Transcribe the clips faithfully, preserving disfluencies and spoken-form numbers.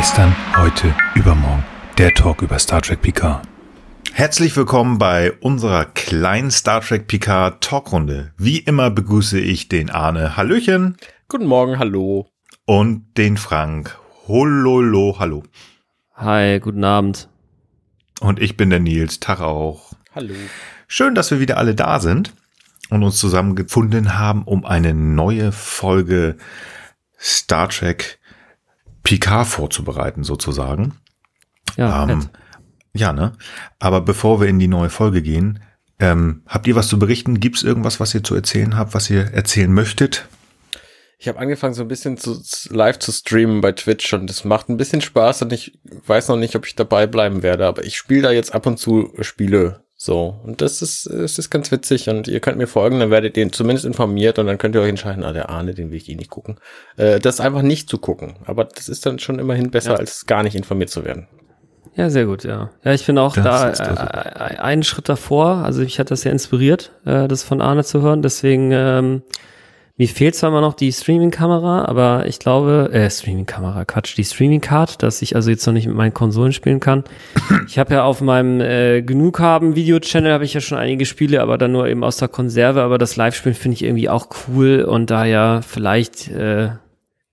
Gestern, heute, übermorgen. Der Talk über Star Trek Picard. Herzlich willkommen bei unserer kleinen Star Trek Picard Talkrunde. Wie immer begrüße ich den Arne. Hallöchen. Guten Morgen, hallo. Und den Frank. Hololo, hallo. Hi, guten Abend. Und ich bin der Nils. Tag auch. Hallo. Schön, dass wir wieder alle da sind und uns zusammengefunden haben, um eine neue Folge Star Trek Picard vorzubereiten, sozusagen. Ja, ähm, ja, ne? Aber bevor wir in die neue Folge gehen, ähm, habt ihr was zu berichten? Gibt's irgendwas, was ihr zu erzählen habt, was ihr erzählen möchtet? Ich habe angefangen, so ein bisschen zu, live zu streamen bei Twitch und das macht ein bisschen Spaß und ich weiß noch nicht, ob ich dabei bleiben werde, aber ich spiele da jetzt ab und zu Spiele. So, und das ist, es ist ganz witzig und ihr könnt mir folgen, dann werdet ihr zumindest informiert und dann könnt ihr euch entscheiden, ah, der Arne, den will ich eh nicht gucken. Äh, das einfach nicht zu gucken, aber das ist dann schon immerhin besser, ja, als gar nicht informiert zu werden. Ja, sehr gut, ja. Ja, ich bin auch das da äh, einen Schritt davor, also ich hatte das ja inspiriert, äh, das von Arne zu hören, deswegen, ähm, mir fehlt zwar immer noch die Streaming-Kamera, aber ich glaube, äh, Streaming-Kamera, Quatsch, die Streaming-Card, dass ich also jetzt noch nicht mit meinen Konsolen spielen kann. Ich habe ja auf meinem äh, Genughaben-Video-Channel habe ich ja schon einige Spiele, aber dann nur eben aus der Konserve, aber das Live-Spielen finde ich irgendwie auch cool und daher vielleicht, äh,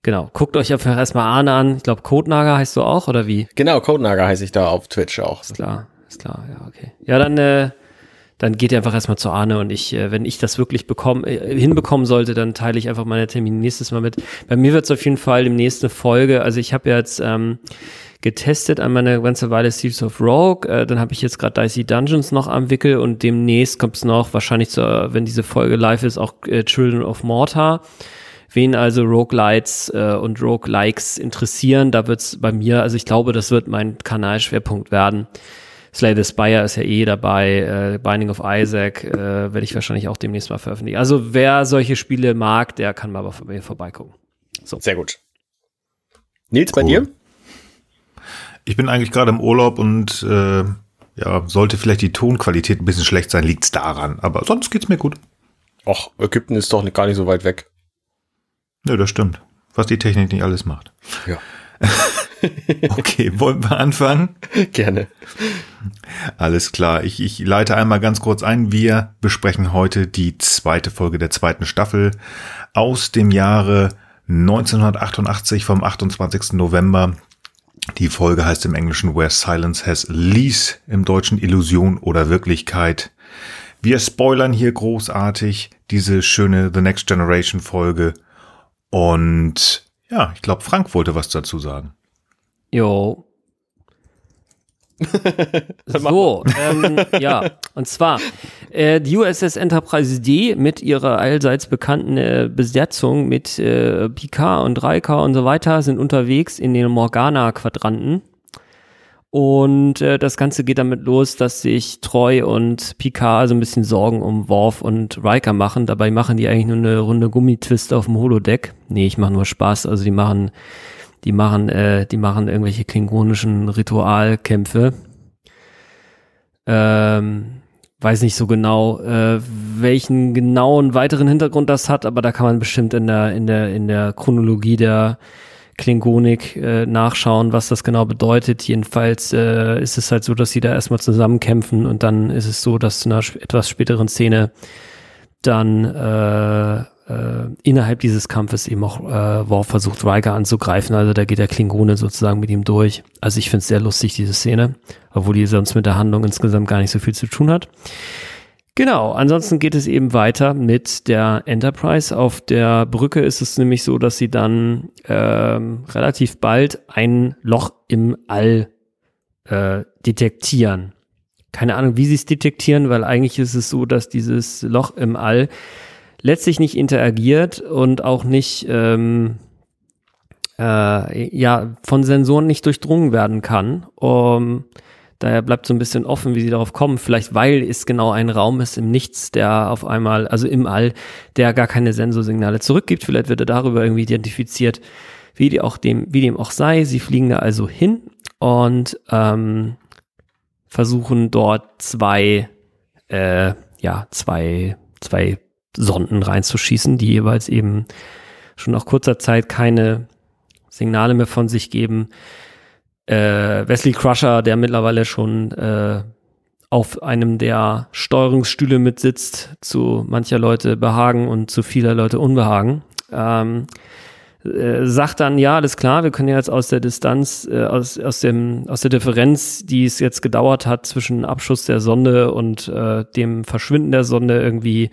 genau, guckt euch einfach erstmal Arne an. Ich glaube, Codenager heißt du auch, oder wie? Genau, Codenager heiße ich da auf Twitch auch. Ist klar, ist klar, ja, okay. Ja, dann, äh, dann geht ihr einfach erstmal zu Arne und ich, wenn ich das wirklich bekomme, hinbekommen sollte, dann teile ich einfach meine Termine nächstes Mal mit. Bei mir wird es auf jeden Fall demnächst eine Folge, also ich habe ja jetzt ähm, getestet an meiner ganze Weile Seeds of Rogue, äh, dann habe ich jetzt gerade Dicey Dungeons noch am Wickel und demnächst kommt es noch, wahrscheinlich, zu, wenn diese Folge live ist, auch äh, Children of Mortar. Wen also Roguelites äh, und Roguelikes interessieren, da wird es bei mir, also ich glaube, das wird mein Kanalschwerpunkt werden. Slay the Spire ist ja eh dabei, äh, Binding of Isaac äh, werde ich wahrscheinlich auch demnächst mal veröffentlichen. Also wer solche Spiele mag, der kann mal bei mir vorbeigucken. So. Sehr gut. Nils, cool. Bei dir? Ich bin eigentlich gerade im Urlaub und äh, ja, sollte vielleicht die Tonqualität ein bisschen schlecht sein, liegt's daran. Aber sonst geht's mir gut. Ach, Ägypten ist doch gar nicht so weit weg. Nö, das stimmt. Was die Technik nicht alles macht. Ja. Okay, wollen wir anfangen? Gerne. Alles klar, ich, ich leite einmal ganz kurz ein. Wir besprechen heute die zweite Folge der zweiten Staffel aus dem Jahre neunzehnhundertachtundachtzig vom achtundzwanzigsten November. Die Folge heißt im Englischen Where Silence Has Lease, im Deutschen Illusion oder Wirklichkeit. Wir spoilern hier großartig diese schöne The Next Generation Folge und ja, ich glaube, Frank wollte was dazu sagen. Jo. So, ähm, ja, und zwar äh, die U S S Enterprise D mit ihrer allseits bekannten äh, Besetzung mit äh, Picard und Riker und so weiter sind unterwegs in den Morgana-Quadranten. Und äh, das Ganze geht damit los, dass sich Treu und Picard so ein bisschen Sorgen um Worf und Riker machen. Dabei machen die eigentlich nur eine Runde Gummitwist auf dem Holodeck. Nee, ich mache nur Spaß. Also die machen, die machen, äh, die machen irgendwelche klingonischen Ritualkämpfe. Ähm, weiß nicht so genau, äh, welchen genauen weiteren Hintergrund das hat, aber da kann man bestimmt in der, in der, in der Chronologie der Klingonik äh, nachschauen, was das genau bedeutet. Jedenfalls äh, ist es halt so, dass sie da erstmal zusammenkämpfen und dann ist es so, dass in einer sp- etwas späteren Szene dann äh, äh, innerhalb dieses Kampfes eben auch äh, Worf versucht, Riker anzugreifen. Also da geht der Klingone sozusagen mit ihm durch. Also ich finde es sehr lustig, diese Szene, obwohl die sonst mit der Handlung insgesamt gar nicht so viel zu tun hat. Genau, ansonsten geht es eben weiter mit der Enterprise. Auf der Brücke ist es nämlich so, dass sie dann ähm, relativ bald ein Loch im All äh, detektieren. Keine Ahnung, wie sie es detektieren, weil eigentlich ist es so, dass dieses Loch im All letztlich nicht interagiert und auch nicht ähm, äh, ja, von Sensoren nicht durchdrungen werden kann. Um, Daher bleibt so ein bisschen offen, wie sie darauf kommen. Vielleicht, weil es genau ein Raum ist im Nichts, der auf einmal, also im All, der gar keine Sensorsignale zurückgibt. Vielleicht wird er darüber irgendwie identifiziert, wie, die auch dem, wie dem auch sei. Sie fliegen da also hin und ähm, versuchen dort zwei, äh, ja, zwei, zwei Sonden reinzuschießen, die jeweils eben schon nach kurzer Zeit keine Signale mehr von sich geben. äh, Wesley Crusher, der mittlerweile schon äh, auf einem der Steuerungsstühle mitsitzt, zu mancher Leute Behagen und zu vieler Leute Unbehagen, ähm, äh, sagt dann, ja, alles klar, wir können ja jetzt aus der Distanz, äh, aus, aus, dem, aus der Differenz, die es jetzt gedauert hat zwischen Abschuss der Sonde und äh, dem Verschwinden der Sonde irgendwie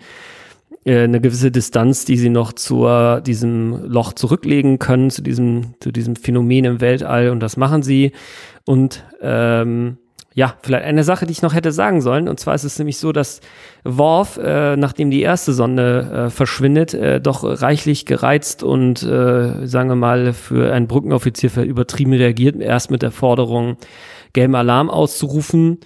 äh, eine gewisse Distanz, die sie noch zu diesem Loch zurücklegen können, zu diesem, zu diesem Phänomen im Weltall, und das machen sie. Und ähm, ja, vielleicht eine Sache, die ich noch hätte sagen sollen. Und zwar ist es nämlich so, dass Worf, äh, nachdem die erste Sonde äh, verschwindet, äh, doch reichlich gereizt und, äh, sagen wir mal, für einen Brückenoffizier übertrieben reagiert. Erst mit der Forderung, gelben Alarm auszurufen,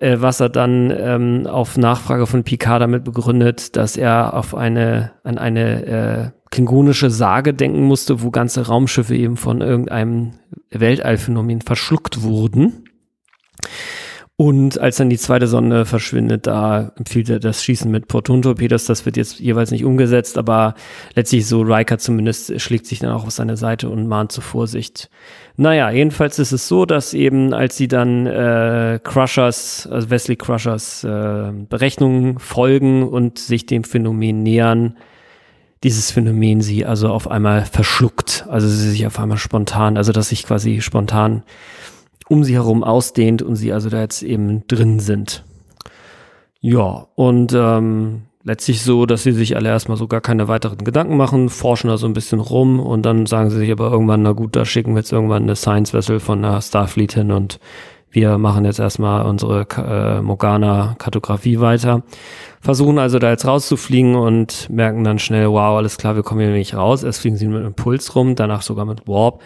äh, was er dann ähm, auf Nachfrage von Picard damit begründet, dass er auf eine an eine äh, klingonische Sage denken musste, wo ganze Raumschiffe eben von irgendeinem Weltallphänomen verschluckt wurden. Und als dann die zweite Sonde verschwindet, da empfiehlt er das Schießen mit Protontorpedos. Das wird jetzt jeweils nicht umgesetzt, aber letztlich, so Riker zumindest, schlägt sich dann auch auf seine Seite und mahnt zur Vorsicht. Naja, jedenfalls ist es so, dass eben, als sie dann äh, Crushers, also Wesley Crushers äh, Berechnungen folgen und sich dem Phänomen nähern, dieses Phänomen sie also auf einmal verschluckt. Also sie sich auf einmal spontan, also dass sich quasi spontan um sie herum ausdehnt und sie also da jetzt eben drin sind. Ja, und ähm, letztlich so, dass sie sich alle erstmal so gar keine weiteren Gedanken machen, forschen da so ein bisschen rum, und dann sagen sie sich aber irgendwann, na gut, da schicken wir jetzt irgendwann eine Science Vessel von der Starfleet hin und wir machen jetzt erstmal unsere äh, Morgana-Kartografie weiter. Versuchen also da jetzt rauszufliegen und merken dann schnell, wow, alles klar, wir kommen hier nicht raus. Erst fliegen sie mit Impuls rum, danach sogar mit Warp.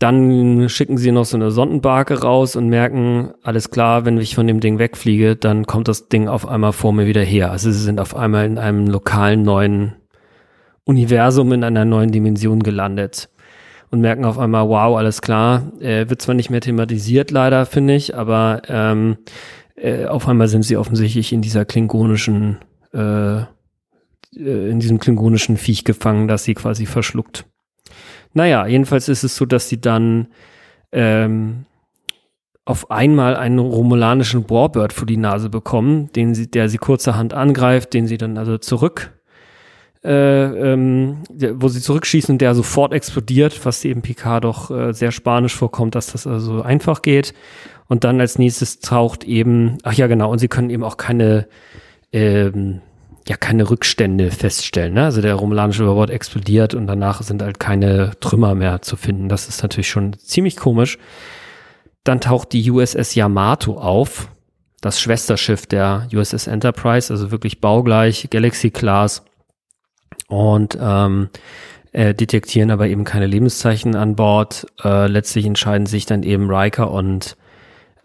Dann schicken sie noch so eine Sondenbarke raus und merken, alles klar, wenn ich von dem Ding wegfliege, dann kommt das Ding auf einmal vor mir wieder her. Also sie sind auf einmal in einem lokalen neuen Universum, in einer neuen Dimension gelandet und merken auf einmal, wow, alles klar, äh, wird zwar nicht mehr thematisiert, leider, finde ich, aber ähm, äh, auf einmal sind sie offensichtlich in dieser klingonischen, äh, in diesem klingonischen Viech gefangen, das sie quasi verschluckt. Naja, jedenfalls ist es so, dass sie dann ähm, auf einmal einen romulanischen Warbird vor die Nase bekommen, den sie, der sie kurzerhand angreift, den sie dann also zurück, äh, ähm, wo sie zurückschießen, und der sofort explodiert, was eben Picard doch äh, sehr spanisch vorkommt, dass das also einfach geht. Und dann als nächstes taucht eben, ach ja genau, und sie können eben auch keine, ähm, ja, keine Rückstände feststellen, ne? Also der romulanische Überbord explodiert und danach sind halt keine Trümmer mehr zu finden. Das ist natürlich schon ziemlich komisch. Dann taucht die U S S Yamato auf, das Schwesterschiff der U S S Enterprise, also wirklich baugleich, Galaxy Class, und ähm, äh, detektieren aber eben keine Lebenszeichen an Bord. Äh, letztlich entscheiden sich dann eben Riker und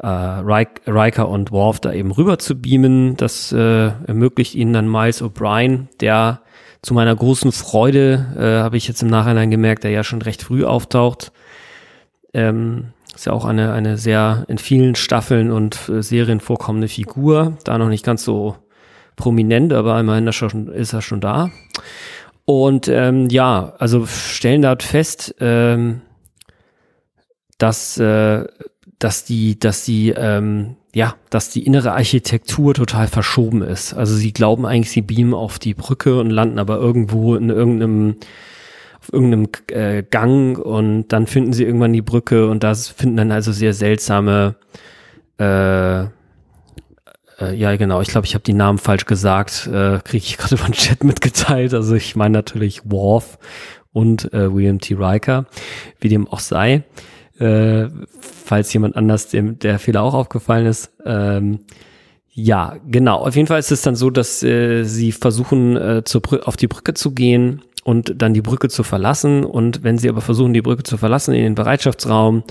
Uh, Riker und Worf da eben rüber zu beamen. Das äh, ermöglicht ihnen dann Miles O'Brien, der zu meiner großen Freude, äh, habe ich jetzt im Nachhinein gemerkt, der ja schon recht früh auftaucht. Ähm, ist ja auch eine, eine sehr in vielen Staffeln und äh, Serien vorkommende Figur. Da noch nicht ganz so prominent, aber immerhin ist er schon da. Und ähm, ja, also stellen dort fest, ähm, dass äh, dass die, dass die, ähm, ja, dass die innere Architektur total verschoben ist. Also sie glauben eigentlich, sie beamen auf die Brücke und landen aber irgendwo in irgendeinem, auf irgendeinem äh, Gang, und dann finden sie irgendwann die Brücke, und da finden dann also sehr seltsame, äh, äh, ja genau, ich glaube, ich habe die Namen falsch gesagt, äh, kriege ich gerade über den Chat mitgeteilt. Also ich meine natürlich Worf und äh, William T. Riker, wie dem auch sei. Äh, falls jemand anders dem der Fehler auch aufgefallen ist. Ähm, ja, genau. Auf jeden Fall ist es dann so, dass äh, sie versuchen, äh, zur Brü- auf die Brücke zu gehen und dann die Brücke zu verlassen. Und wenn sie aber versuchen, die Brücke zu verlassen in den Bereitschaftsraum,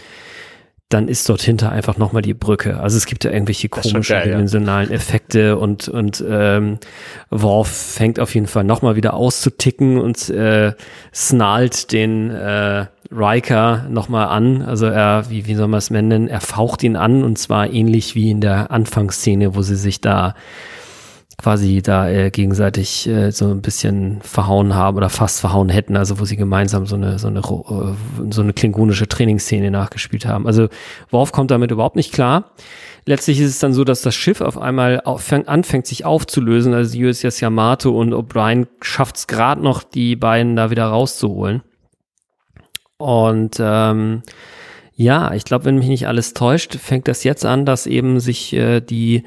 dann ist dort hinter einfach nochmal die Brücke. Also es gibt ja irgendwelche komischen geil, dimensionalen ja. Effekte und und ähm, Worf fängt auf jeden Fall nochmal wieder auszuticken und äh, snarlt den äh, Riker nochmal an. Also er, wie, wie soll man es nennen, er faucht ihn an, und zwar ähnlich wie in der Anfangsszene, wo sie sich da quasi da äh, gegenseitig äh, so ein bisschen verhauen haben oder fast verhauen hätten, also wo sie gemeinsam so eine so eine so eine klingonische Trainingsszene nachgespielt haben. Also Worf kommt damit überhaupt nicht klar. Letztlich ist es dann so, dass das Schiff auf einmal auffang, anfängt, sich aufzulösen. Also die U S S Yamato und O'Brien schafft es gerade noch, die beiden da wieder rauszuholen. Und ähm, ja, ich glaube, wenn mich nicht alles täuscht, fängt das jetzt an, dass eben sich äh, die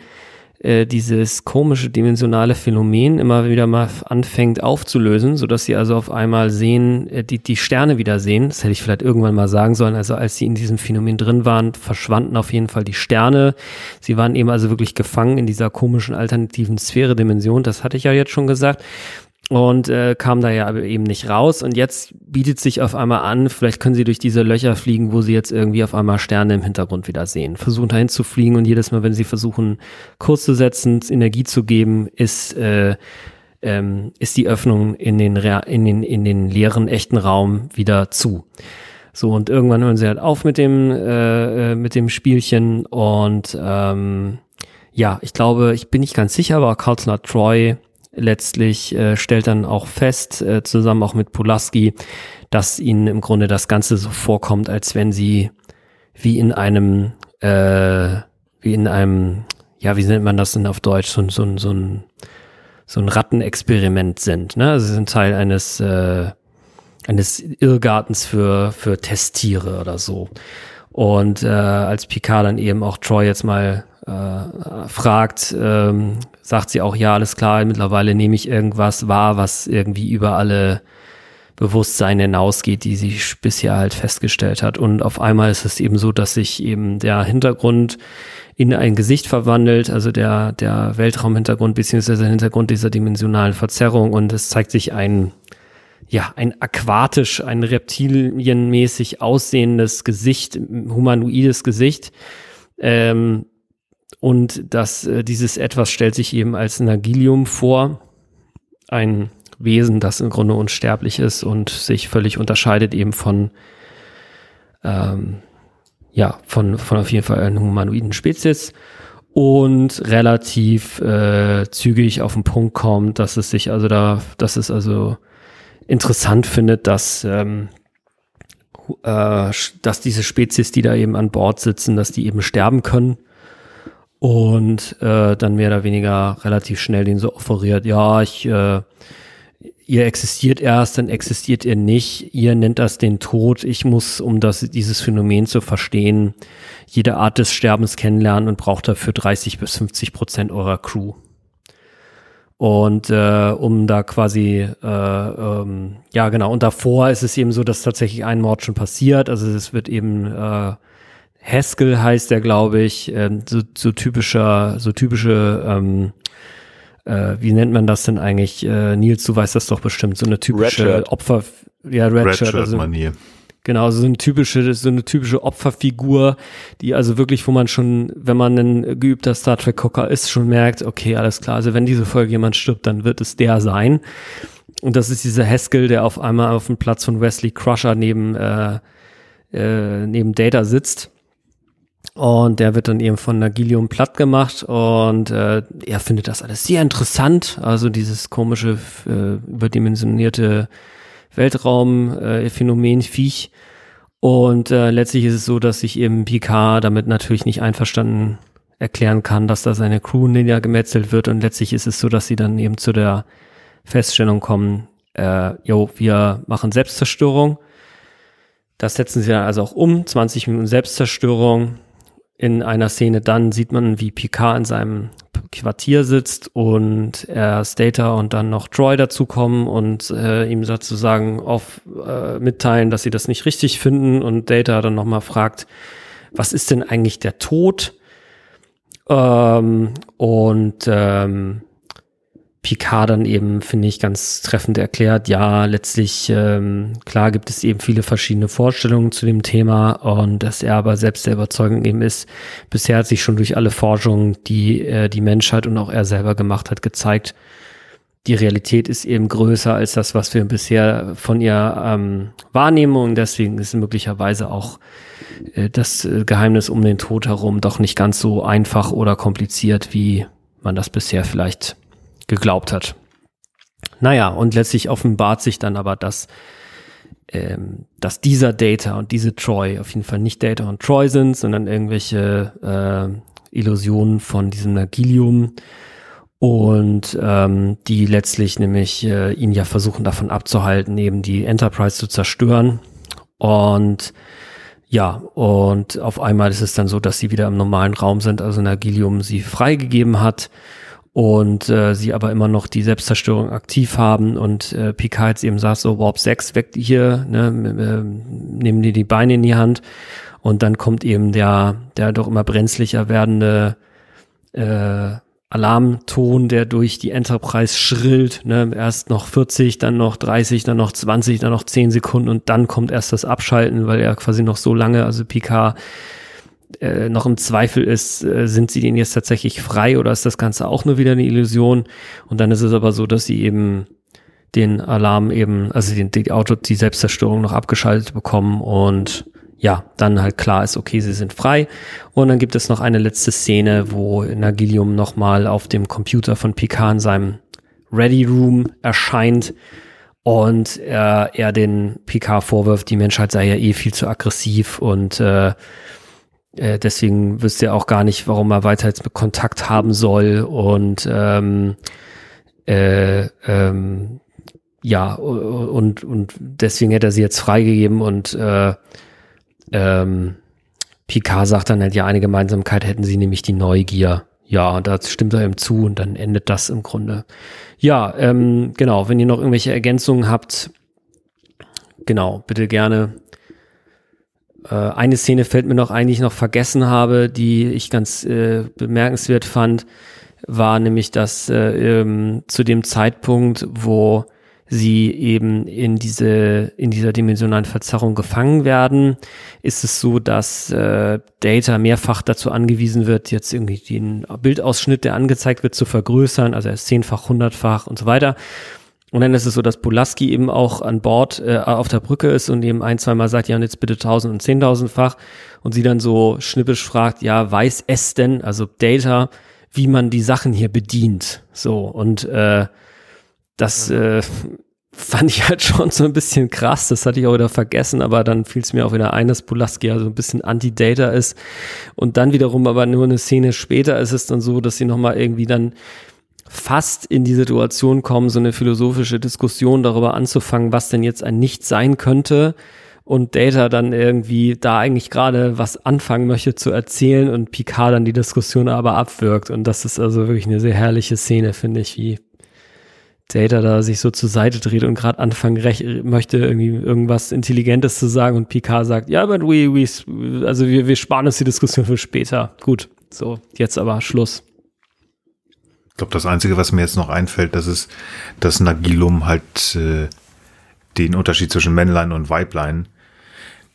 äh, dieses komische dimensionale Phänomen immer wieder mal anfängt aufzulösen, sodass sie also auf einmal sehen, äh, die, die Sterne wieder sehen. Das hätte ich vielleicht irgendwann mal sagen sollen. Also als sie in diesem Phänomen drin waren, verschwanden auf jeden Fall die Sterne. Sie waren eben also wirklich gefangen in dieser komischen alternativen Sphäre-Dimension. Das hatte ich ja jetzt schon gesagt. Und äh, kam da ja eben nicht raus. Und jetzt bietet sich auf einmal an, vielleicht können sie durch diese Löcher fliegen, wo sie jetzt irgendwie auf einmal Sterne im Hintergrund wieder sehen. Versuchen dahin zu fliegen und jedes Mal, wenn sie versuchen, Kurs zu setzen, Energie zu geben, ist äh, ähm, ist die Öffnung in den, Re- in den in den leeren, echten Raum wieder zu. So, und irgendwann hören sie halt auf mit dem äh, mit dem Spielchen. Und ähm, ja, ich glaube, ich bin nicht ganz sicher, aber Carlton hat Troy letztlich äh, stellt dann auch fest, äh, zusammen auch mit Pulaski, dass ihnen im Grunde das Ganze so vorkommt, als wenn sie wie in einem, äh, wie in einem, ja, wie nennt man das denn auf Deutsch, so, so, so, so, ein, so ein Rattenexperiment sind. Ne? Also sie sind Teil eines, äh, eines Irrgartens für, für Testtiere oder so. Und äh, als Picard dann eben auch Troy jetzt mal äh, fragt, ähm, sagt sie auch, ja, alles klar, mittlerweile nehme ich irgendwas wahr, was irgendwie über alle Bewusstseine hinausgeht, die sie bisher halt festgestellt hat. Und auf einmal ist es eben so, dass sich eben der Hintergrund in ein Gesicht verwandelt, also der, der Weltraumhintergrund beziehungsweise der Hintergrund dieser dimensionalen Verzerrung. Und es zeigt sich ein... ja, ein aquatisch, ein reptilienmäßig aussehendes Gesicht, humanoides Gesicht. Ähm, und das, äh, dieses Etwas stellt sich eben als Nagilum vor. Ein Wesen, das im Grunde unsterblich ist und sich völlig unterscheidet eben von, ähm, ja, von, von auf jeden Fall einer humanoiden Spezies. Und relativ äh, zügig auf den Punkt kommt, dass es sich also da, dass es also interessant findet, dass ähm, äh, dass diese Spezies, die da eben an Bord sitzen, dass die eben sterben können und äh, dann mehr oder weniger relativ schnell denen so offeriert, ja, ich äh, ihr existiert erst, dann existiert ihr nicht, ihr nennt das den Tod, ich muss, um das dieses Phänomen zu verstehen, jede Art des Sterbens kennenlernen und braucht dafür dreißig bis fünfzig Prozent eurer Crew. Und äh, um da quasi, äh, ähm, ja genau, und davor ist es eben so, dass tatsächlich ein Mord schon passiert, also es wird eben, äh, Haskell heißt der, glaube ich, äh, so, so typischer, so typische, ähm, äh, wie nennt man das denn eigentlich, äh, Nils, du weißt das doch bestimmt, so eine typische Redshirt. Opfer, ja, Redshirt, Redshirt also, Manier. Genau, so eine typische, so eine typische Opferfigur, die also wirklich, wo man schon, wenn man ein geübter Star Trek Gucker ist, schon merkt, okay, alles klar, also wenn diese Folge jemand stirbt, dann wird es der sein. Und das ist dieser Haskell, der auf einmal auf dem Platz von Wesley Crusher neben, äh, äh, neben Data sitzt. Und der wird dann eben von Nagilum platt gemacht und äh, er findet das alles sehr interessant, also dieses komische, äh, überdimensionierte Weltraum-Phänomen, äh, Viech. Und äh, letztlich ist es so, dass sich eben Picard damit natürlich nicht einverstanden erklären kann, dass da seine Crew niedergemetzelt wird. Und letztlich ist es so, dass sie dann eben zu der Feststellung kommen, äh, jo, wir machen Selbstzerstörung. Das setzen sie dann also auch um. zwanzig Minuten Selbstzerstörung. In einer Szene dann sieht man, wie Picard in seinem Quartier sitzt und erst Data und dann noch Troy dazukommen und äh, ihm sozusagen auf, äh, mitteilen, dass sie das nicht richtig finden und Data dann nochmal fragt, was ist denn eigentlich der Tod? Ähm, und ähm, Picard dann eben, finde ich, ganz treffend erklärt, ja, letztlich, ähm, klar gibt es eben viele verschiedene Vorstellungen zu dem Thema und dass er aber selbst der Überzeugung eben ist, bisher hat sich schon durch alle Forschungen, die äh, die Menschheit und auch er selber gemacht hat, gezeigt, die Realität ist eben größer als das, was wir bisher von ihr ähm, wahrnehmen und deswegen ist möglicherweise auch äh, das Geheimnis um den Tod herum doch nicht ganz so einfach oder kompliziert, wie man das bisher vielleicht geglaubt hat. Naja, und letztlich offenbart sich dann aber, dass, ähm, dass dieser Data und diese Troy auf jeden Fall nicht Data und Troy sind, sondern irgendwelche äh, Illusionen von diesem Nagilum. Und ähm, die letztlich nämlich äh, ihn ja versuchen, davon abzuhalten, eben die Enterprise zu zerstören. Und ja, und auf einmal ist es dann so, dass sie wieder im normalen Raum sind, also Nagilum sie freigegeben hat und äh, sie aber immer noch die Selbstzerstörung aktiv haben. Und äh, Picard jetzt eben sagt so, Warp sechs, weg hier, ne, äh, nehmen dir die Beine in die Hand. Und dann kommt eben der, der doch immer brenzlicher werdende äh, Alarmton, der durch die Enterprise schrillt, ne? Erst noch vierzig, dann noch dreißig, dann noch zwanzig, dann noch zehn Sekunden und dann kommt erst das Abschalten, weil er quasi noch so lange, also Picard äh, noch im Zweifel ist, äh, sind sie denn jetzt tatsächlich frei oder ist das Ganze auch nur wieder eine Illusion? Und dann ist es aber so, dass sie eben den Alarm eben, also den, die Auto, die Selbstzerstörung noch abgeschaltet bekommen und ja, dann halt klar ist, okay, sie sind frei. Und dann gibt es noch eine letzte Szene, wo Nagilum nochmal auf dem Computer von Picard in seinem Ready Room erscheint und äh, er den Picard vorwirft, die Menschheit sei ja eh viel zu aggressiv und äh, äh, deswegen wüsste er auch gar nicht, warum er weiter jetzt mit Kontakt haben soll und ähm, äh, ähm, ja, und, und deswegen hätte er sie jetzt freigegeben und äh, Ähm, Picard sagt dann halt, ja, eine Gemeinsamkeit hätten sie, nämlich die Neugier. Ja, da stimmt er ihm zu und dann endet das im Grunde. Ja, ähm, genau, wenn ihr noch irgendwelche Ergänzungen habt, genau, bitte gerne. Äh, eine Szene fällt mir noch ein, die ich noch vergessen habe, die ich ganz äh, bemerkenswert fand, war nämlich, dass äh, ähm, zu dem Zeitpunkt, wo sie eben in diese in dieser dimensionalen Verzerrung gefangen werden, ist es so, dass äh, Data mehrfach dazu angewiesen wird, jetzt irgendwie den Bildausschnitt, der angezeigt wird, zu vergrößern, also erst zehnfach, hundertfach und so weiter. Und dann ist es so, dass Pulaski eben auch an Bord äh, auf der Brücke ist und eben ein, zweimal sagt, ja, und jetzt bitte tausend- und zehntausendfach. Und sie dann so schnippisch fragt, ja, weiß es denn, also Data, wie man die Sachen hier bedient? So, und äh, Das äh, fand ich halt schon so ein bisschen krass, das hatte ich auch wieder vergessen, aber dann fiel es mir auch wieder ein, dass Pulaski ja so ein bisschen Anti-Data ist und dann wiederum aber nur eine Szene später ist es dann so, dass sie nochmal irgendwie dann fast in die Situation kommen, so eine philosophische Diskussion darüber anzufangen, was denn jetzt ein Nicht sein könnte und Data dann irgendwie da eigentlich gerade was anfangen möchte zu erzählen und Picard dann die Diskussion aber abwirkt und das ist also wirklich eine sehr herrliche Szene, finde ich, wie Data da sich so zur Seite dreht und gerade anfangen rech- möchte, irgendwie irgendwas Intelligentes zu sagen und Picard sagt, ja, aber we, we, also wir, wir sparen uns die Diskussion für später. Gut, so, jetzt aber Schluss. Ich glaube, das Einzige, was mir jetzt noch einfällt, das ist, dass Nagilum halt äh, den Unterschied zwischen Männlein und Weiblein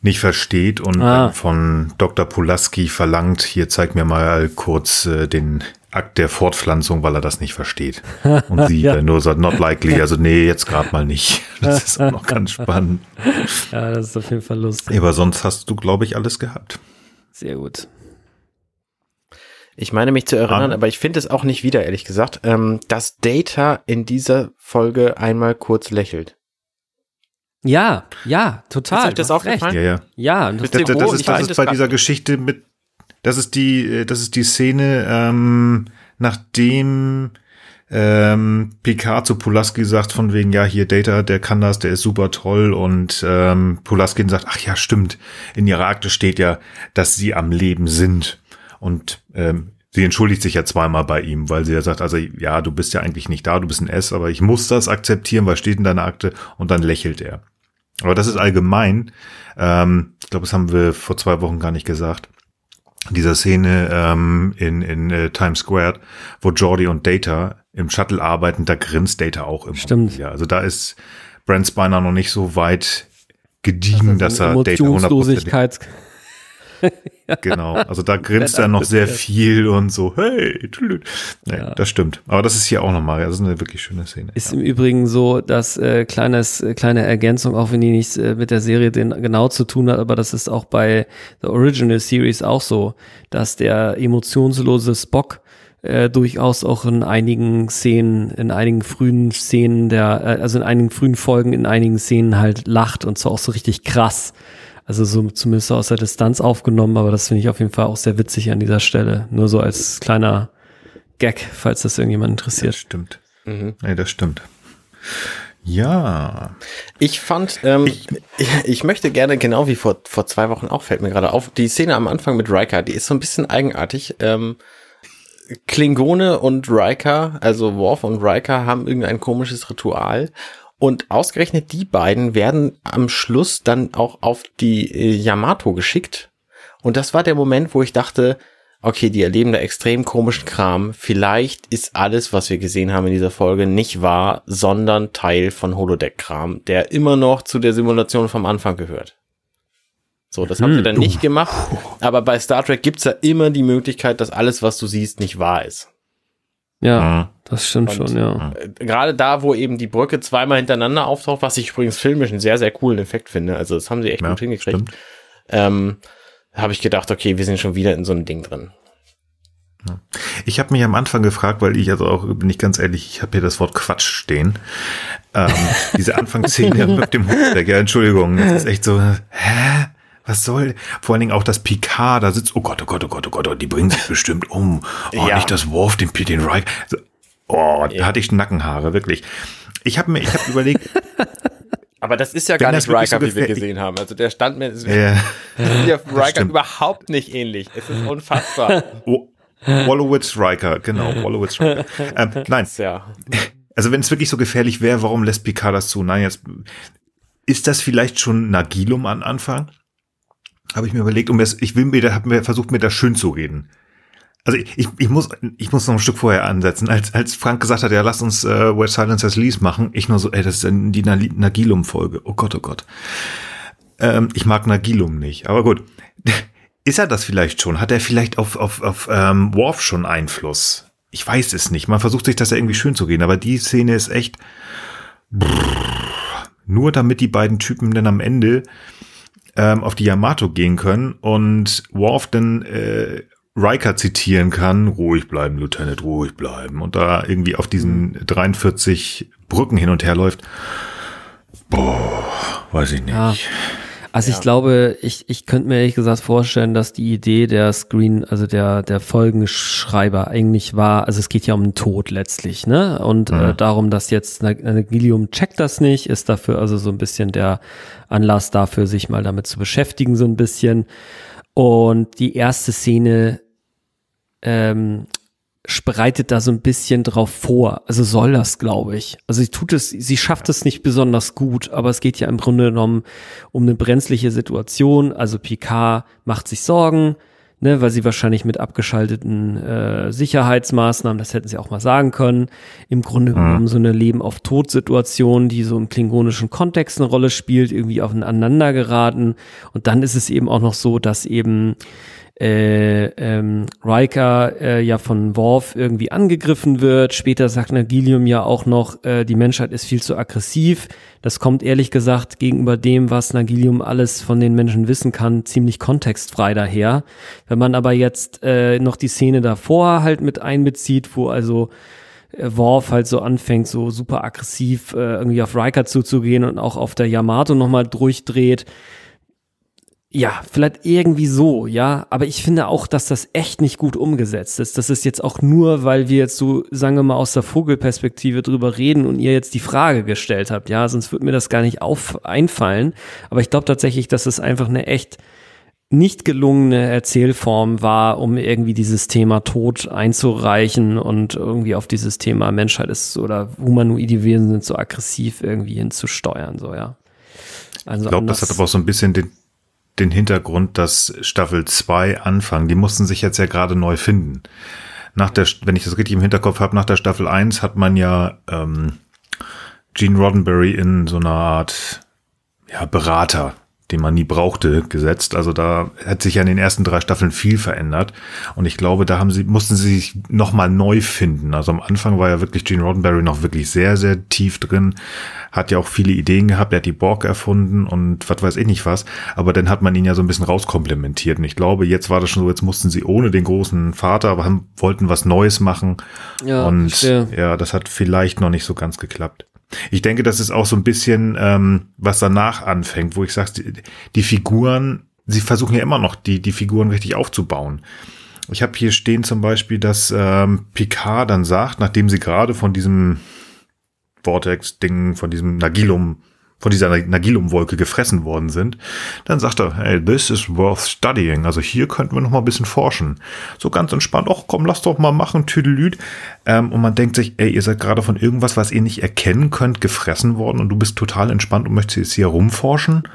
nicht versteht und ah. von Doktor Pulaski verlangt, hier zeig mir mal kurz äh, den Akt der Fortpflanzung, weil er das nicht versteht. Und sie ja. nur sagt, not likely, also nee, jetzt gerade mal nicht. Das ist auch noch ganz spannend. Ja, das ist auf jeden Fall lustig. Aber sonst hast du, glaube ich, alles gehabt. Sehr gut. Ich meine mich zu erinnern, ah. aber ich finde es auch nicht wieder, ehrlich gesagt, dass Data in dieser Folge einmal kurz lächelt. Ja, ja, total. Ist euch das auch gefallen? Ja, ja. ja das, das, das ist, das ist bei dieser Geschichte mit Das ist die, das ist die Szene, ähm, nachdem ähm, Picard zu Pulaski sagt, von wegen, ja, hier Data, der kann das, der ist super toll. Und ähm, Pulaski sagt, ach ja, stimmt, in ihrer Akte steht ja, dass sie am Leben sind. Und ähm, sie entschuldigt sich ja zweimal bei ihm, weil sie ja sagt, also ja, du bist ja eigentlich nicht da, du bist ein S, aber ich muss das akzeptieren, weil steht in deiner Akte. Und dann lächelt er. Aber das ist allgemein, ähm, ich glaube, das haben wir vor zwei Wochen gar nicht gesagt, dieser Szene ähm, in, in äh, Times Square, wo Geordi und Data im Shuttle arbeiten, da grinst Data auch immer. Stimmt. Ja, also da ist Brent Spiner noch nicht so weit gediegen, das dass er Emotionslosigkeit. Data hundertprozentig Genau, also da grinst er noch sehr viel und so, hey, nee, ja. Das stimmt. Aber das ist hier auch nochmal, das ist eine wirklich schöne Szene. Ist ja. im Übrigen so, dass äh, kleines, kleine Ergänzung, auch wenn die nichts äh, mit der Serie den, genau zu tun hat, aber das ist auch bei The Original Series auch so, dass der emotionslose Spock äh, durchaus auch in einigen Szenen, in einigen frühen Szenen der, äh, also in einigen frühen Folgen, in einigen Szenen halt lacht, und zwar auch so richtig krass. Also so zumindest aus der Distanz aufgenommen, aber das finde ich auf jeden Fall auch sehr witzig an dieser Stelle. Nur so als kleiner Gag, falls das irgendjemand interessiert. Das stimmt. Mhm. Nee, das stimmt. Ja. Ich fand, ähm, ich, ich möchte gerne, genau wie vor, vor zwei Wochen auch, fällt mir gerade auf, die Szene am Anfang mit Riker, die ist so ein bisschen eigenartig. Ähm, Klingone und Riker, also Worf und Riker, haben irgendein komisches Ritual. Und ausgerechnet die beiden werden am Schluss dann auch auf die äh, Yamato geschickt. Und das war der Moment, wo ich dachte, okay, die erleben da extrem komischen Kram. Vielleicht ist alles, was wir gesehen haben in dieser Folge, nicht wahr, sondern Teil von Holodeck-Kram, der immer noch zu der Simulation vom Anfang gehört. So, das haben sie hm, dann nicht gemacht. Aber bei Star Trek gibt's ja immer die Möglichkeit, dass alles, was du siehst, nicht wahr ist. Ja, das stimmt und schon, ja. Gerade da, wo eben die Brücke zweimal hintereinander auftaucht, was ich übrigens filmisch einen sehr, sehr coolen Effekt finde. Also das haben sie echt ja, gut hingekriegt. Stimmt. Ähm, habe ich gedacht, okay, wir sind schon wieder in so einem Ding drin. Ich habe mich am Anfang gefragt, weil ich also auch, bin ich ganz ehrlich, ich habe hier das Wort Quatsch stehen. Ähm, diese Anfangsszene mit dem Holodeck, ja, Entschuldigung, das ist echt so, hä? Was soll? Vor allen Dingen auch das Picard da sitzt, oh Gott, oh Gott, oh Gott, oh Gott, oh, die bringen sich bestimmt um. Oh, ja. Nicht das Worf, den P. den Riker. Oh, da ja. hatte ich Nackenhaare, wirklich. Ich habe mir, ich habe überlegt... Aber das ist ja wenn gar nicht Riker, so wie wir gesehen haben. Also der stand mir, ja, ja Riker stimmt. Überhaupt nicht ähnlich. Es ist unfassbar. Oh, Wolowitz Riker, genau, Wolowitz Riker. Ähm, nein, ja. Also wenn es wirklich so gefährlich wäre, warum lässt Picard das zu? Nein, jetzt ist das vielleicht schon Nagilum an Anfang? Habe ich mir überlegt, um das, ich will mir, habe mir versucht, mir das schön zu reden. Also ich, ich, ich muss, ich muss noch ein Stück vorher ansetzen. Als, als Frank gesagt hat, ja, lass uns äh, Where Silence Has Lease machen, ich nur so, ey, das ist dann die Nagilum-Folge. Oh Gott, oh Gott. Ähm, ich mag Nagilum nicht, aber gut. Ist er das vielleicht schon? Hat er vielleicht auf, auf, auf ähm, Worf schon Einfluss? Ich weiß es nicht. Man versucht sich das ja irgendwie schön zu reden, aber die Szene ist echt brrr, nur damit die beiden Typen dann am Ende ähm, auf die Yamato gehen können und Worf dann äh, Riker zitieren kann, ruhig bleiben, Lieutenant, ruhig bleiben. Und da irgendwie auf diesen dreiundvierzig Brücken hin und her läuft. Boah, weiß ich nicht. Ja. Also ja. ich glaube, ich, ich könnte mir ehrlich gesagt vorstellen, dass die Idee der Screen, also der, der Folgenschreiber eigentlich war, also es geht ja um den Tod letztlich, ne? Und mhm. äh, darum, dass jetzt Nagilum checkt das nicht, ist dafür also so ein bisschen der Anlass dafür, sich mal damit zu beschäftigen, so ein bisschen. Und die erste Szene ähm, bereitet da so ein bisschen drauf vor. Also soll das, glaube ich. Also sie tut es, sie schafft es nicht besonders gut, aber es geht ja im Grunde genommen um eine brenzliche Situation. Also Picard macht sich Sorgen, ne, weil sie wahrscheinlich mit abgeschalteten äh, Sicherheitsmaßnahmen, das hätten sie auch mal sagen können, im Grunde genommen so eine Leben-auf-Tod-Situation, die so im klingonischen Kontext eine Rolle spielt, irgendwie aufeinander geraten. Und dann ist es eben auch noch so, dass eben äh, ähm, Riker äh, ja von Worf irgendwie angegriffen wird. Später sagt Nagilum ja auch noch, äh, die Menschheit ist viel zu aggressiv. Das kommt ehrlich gesagt gegenüber dem, was Nagilum alles von den Menschen wissen kann, ziemlich kontextfrei daher. Wenn man aber jetzt äh, noch die Szene davor halt mit einbezieht, wo also äh, Worf halt so anfängt, so super aggressiv äh, irgendwie auf Riker zuzugehen und auch auf der Yamato nochmal durchdreht, ja, vielleicht irgendwie so, ja, aber ich finde auch, dass das echt nicht gut umgesetzt ist. Das ist jetzt auch nur, weil wir jetzt so, sagen wir mal, aus der Vogelperspektive drüber reden und ihr jetzt die Frage gestellt habt, ja, sonst würde mir das gar nicht auf einfallen, aber ich glaube tatsächlich, dass es einfach eine echt nicht gelungene Erzählform war, um irgendwie dieses Thema Tod einzureichen und irgendwie auf dieses Thema Menschheit ist oder humanoide Wesen sind so aggressiv irgendwie hinzusteuern, so, ja. Also ich glaube, das hat aber auch so ein bisschen den den Hintergrund, dass Staffel zwei Anfang, die mussten sich jetzt ja gerade neu finden. Nach der, wenn ich das richtig im Hinterkopf habe, nach der Staffel eins hat man ja ähm, Gene Roddenberry in so einer Art ja, Berater den man nie brauchte, gesetzt. Also da hat sich ja in den ersten drei Staffeln viel verändert. Und ich glaube, da haben sie, mussten sie sich nochmal neu finden. Also am Anfang war ja wirklich Gene Roddenberry noch wirklich sehr, sehr tief drin. Hat ja auch viele Ideen gehabt. Er hat die Borg erfunden und was weiß ich nicht was. Aber dann hat man ihn ja so ein bisschen rauskomplementiert. Und ich glaube, jetzt war das schon so, jetzt mussten sie ohne den großen Vater, aber haben, wollten was Neues machen. Ja, und ja, das hat vielleicht noch nicht so ganz geklappt. Ich denke, das ist auch so ein bisschen, ähm, was danach anfängt, wo ich sage, die, die Figuren, sie versuchen ja immer noch, die die Figuren richtig aufzubauen. Ich habe hier stehen zum Beispiel, dass ähm, Picard dann sagt, nachdem sie gerade von diesem Vortex-Ding, von diesem Nagilum, von dieser Nagilum-Wolke gefressen worden sind, dann sagt er, hey, this is worth studying. Also hier könnten wir noch mal ein bisschen forschen. So ganz entspannt, ach komm, lass doch mal machen, tüdelüt. Ähm, und man denkt sich, ey, ihr seid gerade von irgendwas, was ihr nicht erkennen könnt, gefressen worden und du bist total entspannt und möchtest jetzt hier rumforschen?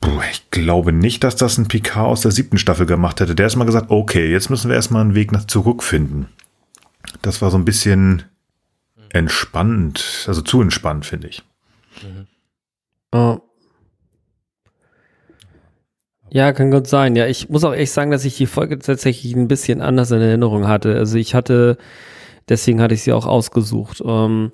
Puh, ich glaube nicht, dass das ein Picard aus der siebten Staffel gemacht hätte. Der hat mal gesagt, okay, jetzt müssen wir erstmal einen Weg nach zurückfinden. Das war so ein bisschen entspannt, also zu entspannt, finde ich. Mhm. Oh. Ja, kann gut sein. Ja, ich muss auch echt sagen, dass ich die Folge tatsächlich ein bisschen anders in Erinnerung hatte. Also ich hatte, deswegen hatte ich sie auch ausgesucht. Ähm,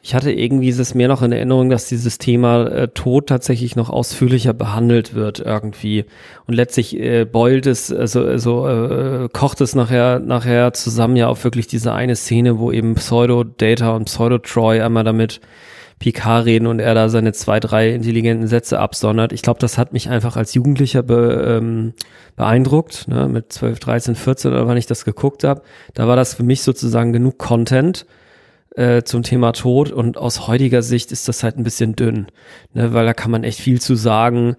ich hatte irgendwie es mehr noch in Erinnerung, dass dieses Thema äh, Tod tatsächlich noch ausführlicher behandelt wird irgendwie. Und letztlich äh, boilt es, also, so äh, kocht es nachher, nachher zusammen ja auf wirklich diese eine Szene, wo eben Pseudo-Data und Pseudo-Troy einmal damit Picard reden und er da seine zwei, drei intelligenten Sätze absondert. Ich glaube, das hat mich einfach als Jugendlicher be, ähm, beeindruckt, ne? Mit zwölf, dreizehn, vierzehn oder wann ich das geguckt habe. Da war das für mich sozusagen genug Content äh, zum Thema Tod und aus heutiger Sicht ist das halt ein bisschen dünn, ne? Weil da kann man echt viel zu sagen,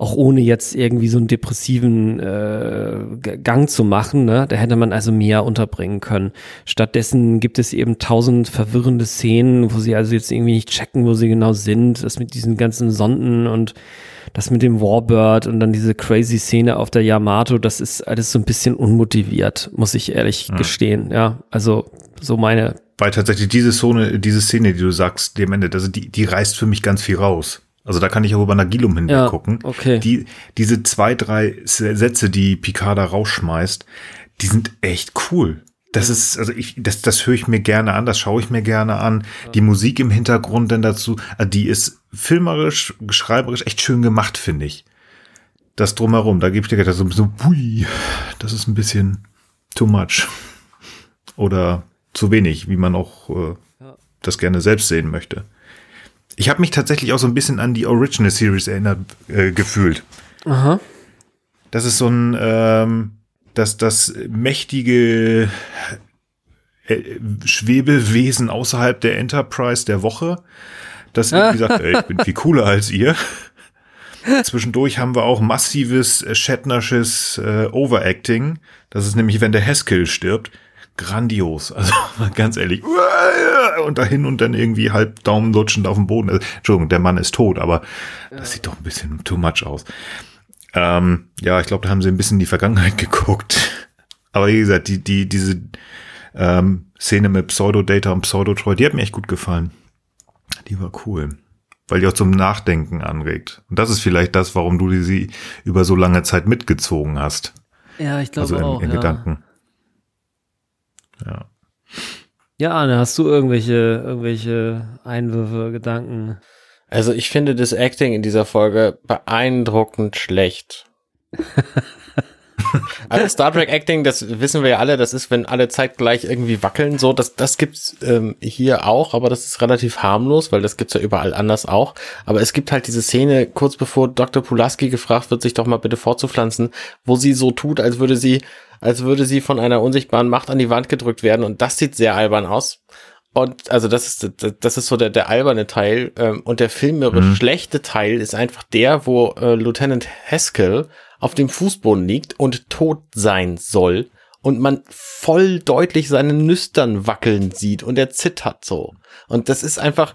auch ohne jetzt irgendwie so einen depressiven äh, Gang zu machen, ne? Da hätte man also mehr unterbringen können. Stattdessen gibt es eben tausend verwirrende Szenen, wo sie also jetzt irgendwie nicht checken, wo sie genau sind. Das mit diesen ganzen Sonden und das mit dem Warbird und dann diese crazy Szene auf der Yamato, das ist alles so ein bisschen unmotiviert, muss ich ehrlich mhm. gestehen. Ja, also so meine... Weil tatsächlich diese Szene, diese Szene, die du sagst, dem Ende, also die, die reißt für mich ganz viel raus. Also da kann ich auch über Nagilum hinweg gucken. Ja, okay. Die, diese zwei, drei Sätze, die Picard da rausschmeißt, die sind echt cool. Das ist, also ich, das, das höre ich mir gerne an, das schaue ich mir gerne an. Ja. Die Musik im Hintergrund denn dazu, die ist filmerisch, schreiberisch echt schön gemacht, finde ich. Das drumherum, da gebe ich dir gerade so ein bisschen, hui, das ist ein bisschen too much. Oder zu wenig, wie man auch äh, ja. das gerne selbst sehen möchte. Ich habe mich tatsächlich auch so ein bisschen an die Original Series erinnert, äh, gefühlt. Aha. Das ist so ein, ähm, dass das mächtige äh, Schwebewesen außerhalb der Enterprise der Woche, das, wie gesagt, ey, ich bin viel cooler als ihr. Zwischendurch haben wir auch massives Shatnersches äh, Overacting. Das ist nämlich, wenn der Haskell stirbt. Grandios, also ganz ehrlich, und dahin und dann irgendwie halb Daumen lutschend auf dem Boden. Also, Entschuldigung, der Mann ist tot, aber das ja. sieht doch ein bisschen too much aus. Ähm, ja, ich glaube, da haben sie ein bisschen in die Vergangenheit geguckt. Aber wie gesagt, die, die, diese ähm, Szene mit Pseudo-Data und Pseudo-Troy, die hat mir echt gut gefallen. Die war cool, weil die auch zum Nachdenken anregt. Und das ist vielleicht das, warum du sie über so lange Zeit mitgezogen hast. Ja, ich glaube also in, auch. in ja. Gedanken. Ja. Ja, Arne, hast du irgendwelche, irgendwelche Einwürfe, Gedanken? Also ich finde das Acting in dieser Folge beeindruckend schlecht. Also Star Trek Acting, das wissen wir ja alle, das ist, wenn alle zeitgleich irgendwie wackeln, so, das, das gibt's ähm, hier auch, aber das ist relativ harmlos, weil das gibt's ja überall anders auch, aber es gibt halt diese Szene, kurz bevor Doktor Pulaski gefragt wird, sich doch mal bitte fortzupflanzen, wo sie so tut, als würde sie, als würde sie von einer unsichtbaren Macht an die Wand gedrückt werden und das sieht sehr albern aus. Und also das ist das ist so der der alberne Teil ähm, und der filmerisch mhm. schlechte Teil ist einfach der, wo äh, Lieutenant Haskell auf dem Fußboden liegt und tot sein soll und man voll deutlich seine Nüstern wackeln sieht und er zittert so. Und das ist einfach,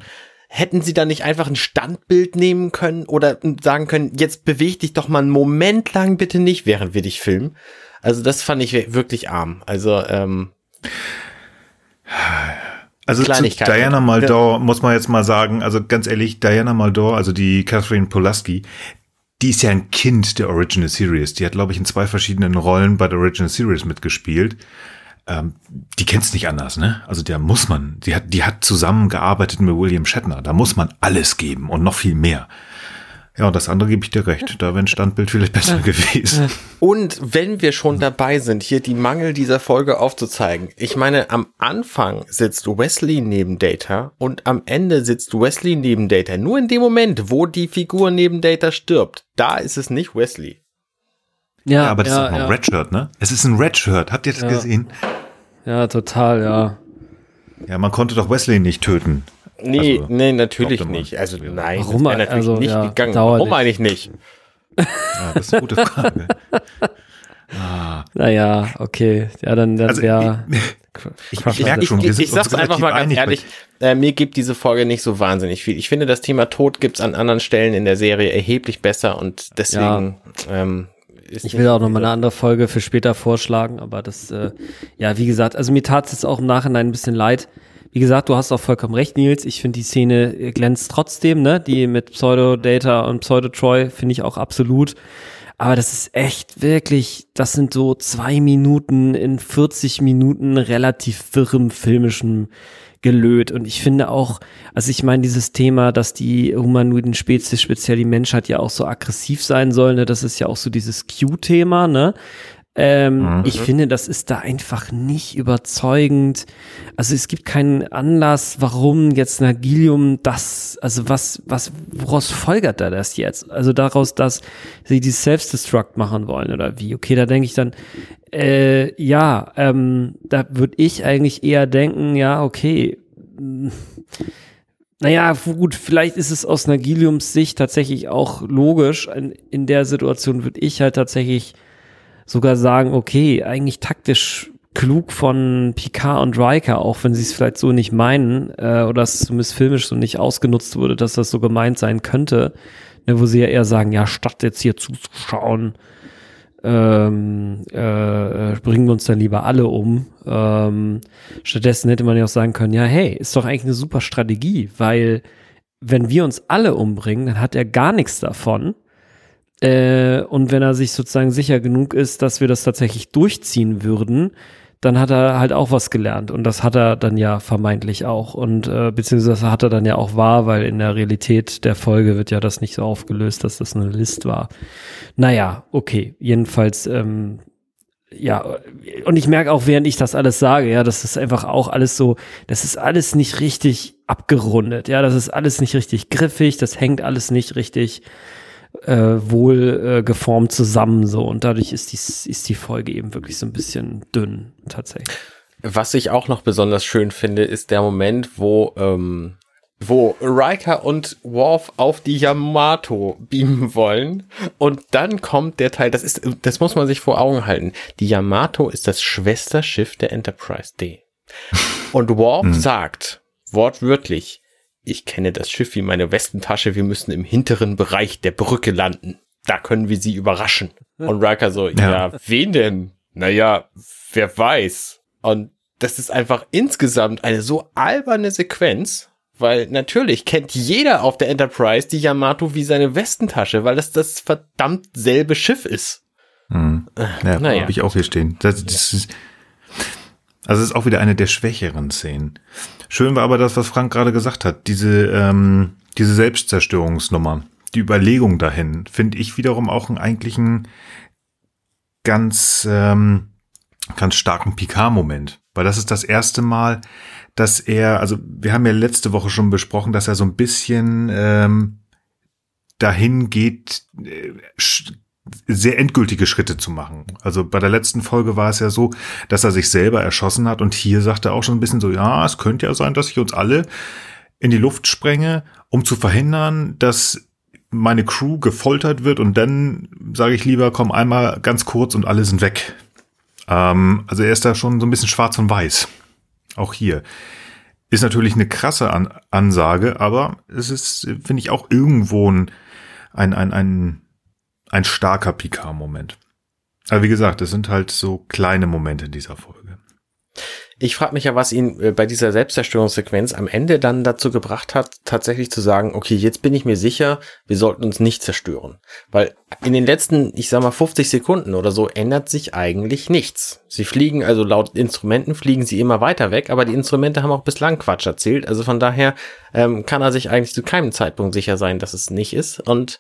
hätten sie da nicht einfach ein Standbild nehmen können oder sagen können, jetzt beweg dich doch mal einen Moment lang bitte nicht, während wir dich filmen. Also das fand ich wirklich arm. Also ähm Also zu Diana Maldor muss man jetzt mal sagen, also ganz ehrlich, Diana Maldor, also die Catherine Polaski, die ist ja ein Kind der Original Series. Die hat, glaube ich, in zwei verschiedenen Rollen bei der Original Series mitgespielt. Ähm, die kennt's nicht anders, ne? Also da muss man, die hat, die hat zusammengearbeitet mit William Shatner. Da muss man alles geben und noch viel mehr. Ja, und das andere gebe ich dir recht. Da wäre ein Standbild vielleicht besser gewesen. Und wenn wir schon dabei sind, hier die Mangel dieser Folge aufzuzeigen. Ich meine, am Anfang sitzt Wesley neben Data und am Ende sitzt Wesley neben Data. Nur in dem Moment, wo die Figur neben Data stirbt, da ist es nicht Wesley. Ja, ja aber das ja, ist auch noch ein ja. Redshirt, ne? Es ist ein Redshirt. Habt ihr das ja. gesehen? Ja, total, ja. Ja, man konnte doch Wesley nicht töten. Nee, also, nee, natürlich nicht. Also nein, warum das wäre natürlich also, nicht ja, gegangen. Warum nicht. eigentlich nicht? Ja, das ist eine gute Frage. Ah. Naja, okay. Ja, dann, dann also, wäre... Ich, ich, ich, merke schon, ich, ich sag's einfach mal ganz ehrlich, äh, mir gibt diese Folge nicht so wahnsinnig viel. Ich finde, das Thema Tod gibt's an anderen Stellen in der Serie erheblich besser und deswegen... Ja. Ähm, Ich will auch noch mal eine andere Folge für später vorschlagen, aber das, äh, ja, wie gesagt, also mir tat es jetzt auch im Nachhinein ein bisschen leid. Wie gesagt, du hast auch vollkommen recht, Nils. Ich finde, die Szene glänzt trotzdem, ne? Die mit Pseudo-Data und Pseudo-Troy finde ich auch absolut. Aber das ist echt wirklich, das sind so zwei Minuten in vierzig Minuten relativ wirrem filmischen gelöt. Und ich finde auch, also ich meine dieses Thema, dass die humanoiden Spezies, speziell die Menschheit, ja auch so aggressiv sein soll, ne? Das ist ja auch so dieses Q-Thema, ne? Ähm, mhm. Ich finde, das ist da einfach nicht überzeugend. Also es gibt keinen Anlass, warum jetzt Nagilum das, also was, was, woraus folgert da das jetzt? Also daraus, dass sie die Self-Destruct machen wollen oder wie? Okay, da denke ich dann, äh, ja, ähm, da würde ich eigentlich eher denken, ja, okay, naja, gut, vielleicht ist es aus Nagiliums Sicht tatsächlich auch logisch. In, in der Situation würde ich halt tatsächlich sogar sagen, okay, eigentlich taktisch klug von Picard und Riker, auch wenn sie es vielleicht so nicht meinen, äh, oder es zumindest filmisch so nicht ausgenutzt wurde, dass das so gemeint sein könnte, ne, wo sie ja eher sagen, ja, statt jetzt hier zuzuschauen, ähm, äh, bringen wir uns dann lieber alle um. Ähm, stattdessen hätte man ja auch sagen können, ja, hey, ist doch eigentlich eine super Strategie, weil wenn wir uns alle umbringen, dann hat er gar nichts davon. Äh, und wenn er sich sozusagen sicher genug ist, dass wir das tatsächlich durchziehen würden, dann hat er halt auch was gelernt. Und das hat er dann ja vermeintlich auch. Und äh, beziehungsweise hat er dann ja auch wahr, weil in der Realität der Folge wird ja das nicht so aufgelöst, dass das eine List war. Naja, okay. Jedenfalls, ähm, ja. Und ich merke auch, während ich das alles sage, ja, das ist einfach auch alles so, das ist alles nicht richtig abgerundet. Ja, das ist alles nicht richtig griffig. Das hängt alles nicht richtig Äh, wohl äh, geformt zusammen so und dadurch ist die, ist die Folge eben wirklich so ein bisschen dünn tatsächlich. Was ich auch noch besonders schön finde, ist der Moment, wo ähm, wo Riker und Worf auf die Yamato beamen wollen und dann kommt der Teil, das ist, das muss man sich vor Augen halten, die Yamato ist das Schwesterschiff der Enterprise D und Worf hm. sagt wortwörtlich: Ich kenne das Schiff wie meine Westentasche, wir müssen im hinteren Bereich der Brücke landen. Da können wir sie überraschen. Und Riker so, ja, ja wen denn? Naja, wer weiß. Und das ist einfach insgesamt eine so alberne Sequenz, weil natürlich kennt jeder auf der Enterprise die Yamato wie seine Westentasche, weil das das verdammt selbe Schiff ist. Hm. Ja, naja. Habe ich auch hier stehen. Das, das ist... Also es ist auch wieder eine der schwächeren Szenen. Schön war aber das, was Frank gerade gesagt hat. Diese, ähm, diese Selbstzerstörungsnummer, die Überlegung dahin, finde ich wiederum auch einen eigentlich einen ganz, ähm, ganz starken Picard-Moment. Weil das ist das erste Mal, dass er, also wir haben ja letzte Woche schon besprochen, dass er so ein bisschen ähm, dahin geht, äh, sch- sehr endgültige Schritte zu machen. Also bei der letzten Folge war es ja so, dass er sich selber erschossen hat und hier sagt er auch schon ein bisschen so, ja, es könnte ja sein, dass ich uns alle in die Luft sprenge, um zu verhindern, dass meine Crew gefoltert wird und dann sage ich lieber, komm einmal ganz kurz und alle sind weg. Ähm, also er ist da schon so ein bisschen schwarz und weiß. Auch hier. Ist natürlich eine krasse An- Ansage, aber es ist, finde ich, auch irgendwo ein, ein, ein, ein Ein starker Picard-Moment. Aber wie gesagt, es sind halt so kleine Momente in dieser Folge. Ich frage mich ja, was ihn bei dieser Selbstzerstörungssequenz am Ende dann dazu gebracht hat, tatsächlich zu sagen, okay, jetzt bin ich mir sicher, wir sollten uns nicht zerstören. Weil in den letzten, ich sag mal, fünfzig Sekunden oder so ändert sich eigentlich nichts. Sie fliegen, also laut Instrumenten fliegen sie immer weiter weg, aber die Instrumente haben auch bislang Quatsch erzählt. Also von daher ähm, kann er sich eigentlich zu keinem Zeitpunkt sicher sein, dass es nicht ist und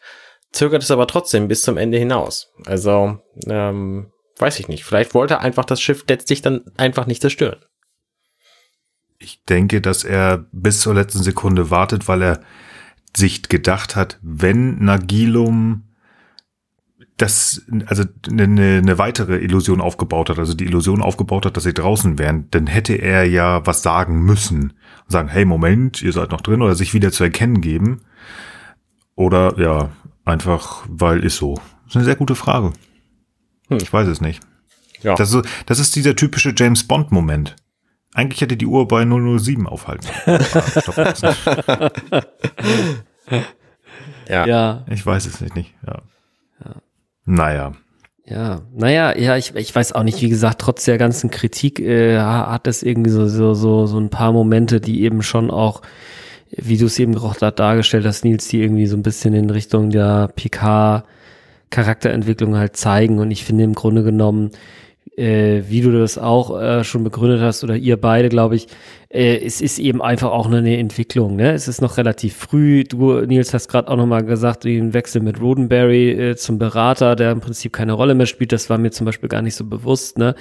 zögert es aber trotzdem bis zum Ende hinaus. Also, ähm... weiß ich nicht. Vielleicht wollte er einfach das Schiff letztlich dann einfach nicht zerstören. Ich denke, dass er bis zur letzten Sekunde wartet, weil er sich gedacht hat, wenn Nagilum das, also eine, eine weitere Illusion aufgebaut hat, also die Illusion aufgebaut hat, dass sie draußen wären, dann hätte er ja was sagen müssen. Sagen, hey, Moment, ihr seid noch drin, oder sich wieder zu erkennen geben. Oder ja, einfach, weil ist so. Das ist eine sehr gute Frage. Ich weiß es nicht. Ja. Das, ist, das ist dieser typische James-Bond-Moment. Eigentlich hätte die Uhr bei null null sieben aufhalten. ja. ja. Ich weiß es nicht. nicht. Ja. Ja. Naja. Ja, naja, ja, ich, ich weiß auch nicht, wie gesagt, trotz der ganzen Kritik äh, hat das irgendwie so, so, so, so ein paar Momente, die eben schon auch, wie du es eben auch da dargestellt hast, Nils, die irgendwie so ein bisschen in Richtung der Picard Charakterentwicklung halt zeigen, und ich finde im Grunde genommen, äh, wie du das auch äh, schon begründet hast, oder ihr beide, glaube ich, äh, es ist eben einfach auch eine Entwicklung, ne? Es ist noch relativ früh, du, Nils, hast gerade auch nochmal gesagt, den Wechsel mit Roddenberry äh, zum Berater, der im Prinzip keine Rolle mehr spielt, das war mir zum Beispiel gar nicht so bewusst, ne?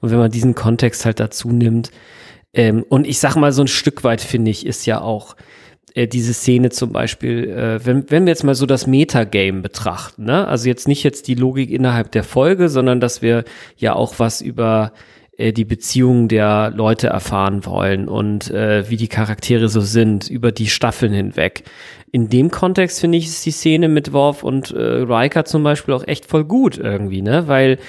Und wenn man diesen Kontext halt dazu nimmt, ähm, und ich sag mal, so ein Stück weit, finde ich, ist ja auch diese Szene zum Beispiel, äh, wenn, wenn wir jetzt mal so das Metagame betrachten, ne? Also jetzt nicht jetzt die Logik innerhalb der Folge, sondern dass wir ja auch was über äh, die Beziehungen der Leute erfahren wollen und äh, wie die Charaktere so sind, über die Staffeln hinweg. In dem Kontext, finde ich, ist die Szene mit Worf und äh, Riker zum Beispiel auch echt voll gut irgendwie, ne? Weil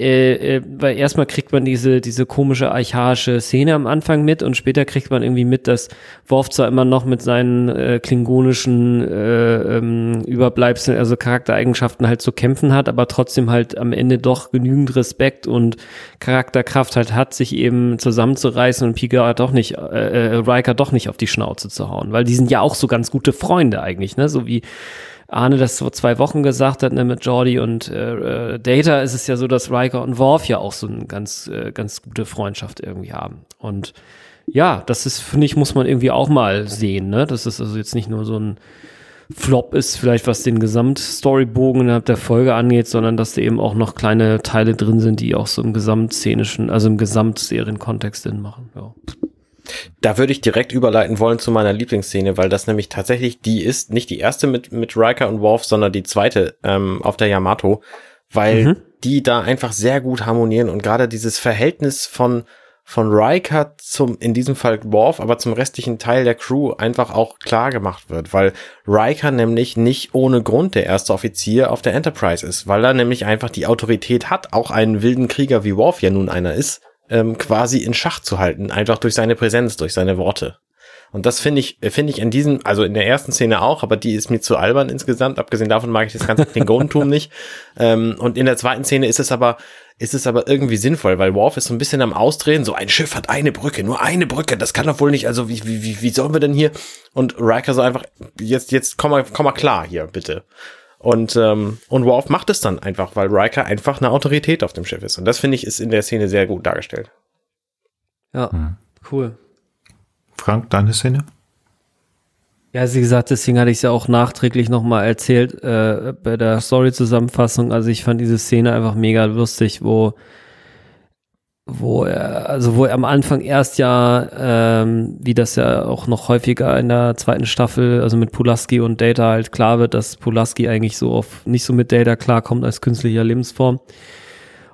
Äh, weil erstmal kriegt man diese diese komische archaische Szene am Anfang mit, und später kriegt man irgendwie mit, dass Worf zwar immer noch mit seinen äh, klingonischen äh, ähm, Überbleibseln, also Charaktereigenschaften halt zu kämpfen hat, aber trotzdem halt am Ende doch genügend Respekt und Charakterkraft halt hat, sich eben zusammenzureißen und Picard doch nicht, äh, Riker doch nicht auf die Schnauze zu hauen, weil die sind ja auch so ganz gute Freunde eigentlich, ne, so wie Arne das vor zwei Wochen gesagt hat, ne, mit Geordi und äh, Data ist es ja so, dass Riker und Worf ja auch so eine ganz, äh, ganz gute Freundschaft irgendwie haben. Und ja, das ist, finde ich, muss man irgendwie auch mal sehen, ne? Dass es also jetzt nicht nur so ein Flop ist, vielleicht was den Gesamtstorybogen innerhalb der Folge angeht, sondern dass da eben auch noch kleine Teile drin sind, die auch so im gesamtszenischen, also im Gesamtserienkontext Sinn machen, ja. Da würde ich direkt überleiten wollen zu meiner Lieblingsszene, weil das nämlich tatsächlich die ist, nicht die erste mit mit Riker und Worf, sondern die zweite ähm, auf der Yamato, weil mhm. die da einfach sehr gut harmonieren, und gerade dieses Verhältnis von von Riker zum, in diesem Fall Worf, aber zum restlichen Teil der Crew einfach auch klar gemacht wird, weil Riker nämlich nicht ohne Grund der erste Offizier auf der Enterprise ist, weil er nämlich einfach die Autorität hat, auch einen wilden Krieger wie Worf ja nun einer ist, quasi in Schach zu halten, einfach durch seine Präsenz, durch seine Worte. Und das finde ich, finde ich in diesem, also in der ersten Szene auch, aber die ist mir zu albern insgesamt. Abgesehen davon mag ich das ganze Klingonentum nicht. Und in der zweiten Szene ist es aber, ist es aber irgendwie sinnvoll, weil Worf ist so ein bisschen am Ausdrehen, so ein Schiff hat eine Brücke, nur eine Brücke, das kann doch wohl nicht, also wie, wie, wie sollen wir denn hier? Und Riker so einfach, jetzt, jetzt komm mal, komm mal klar hier, bitte. Und ähm, und Worf macht es dann einfach, weil Riker einfach eine Autorität auf dem Schiff ist. Und das, finde ich, ist in der Szene sehr gut dargestellt. Ja, mhm. Cool. Frank, deine Szene? Ja, wie gesagt, deswegen hatte ich es ja auch nachträglich nochmal erzählt äh, bei der Story-Zusammenfassung. Also ich fand diese Szene einfach mega lustig, wo wo er, also wo er am Anfang erst ja, ähm, wie das ja auch noch häufiger in der zweiten Staffel, also mit Pulaski und Data halt klar wird, dass Pulaski eigentlich so auf, nicht so mit Data klarkommt als künstlicher Lebensform,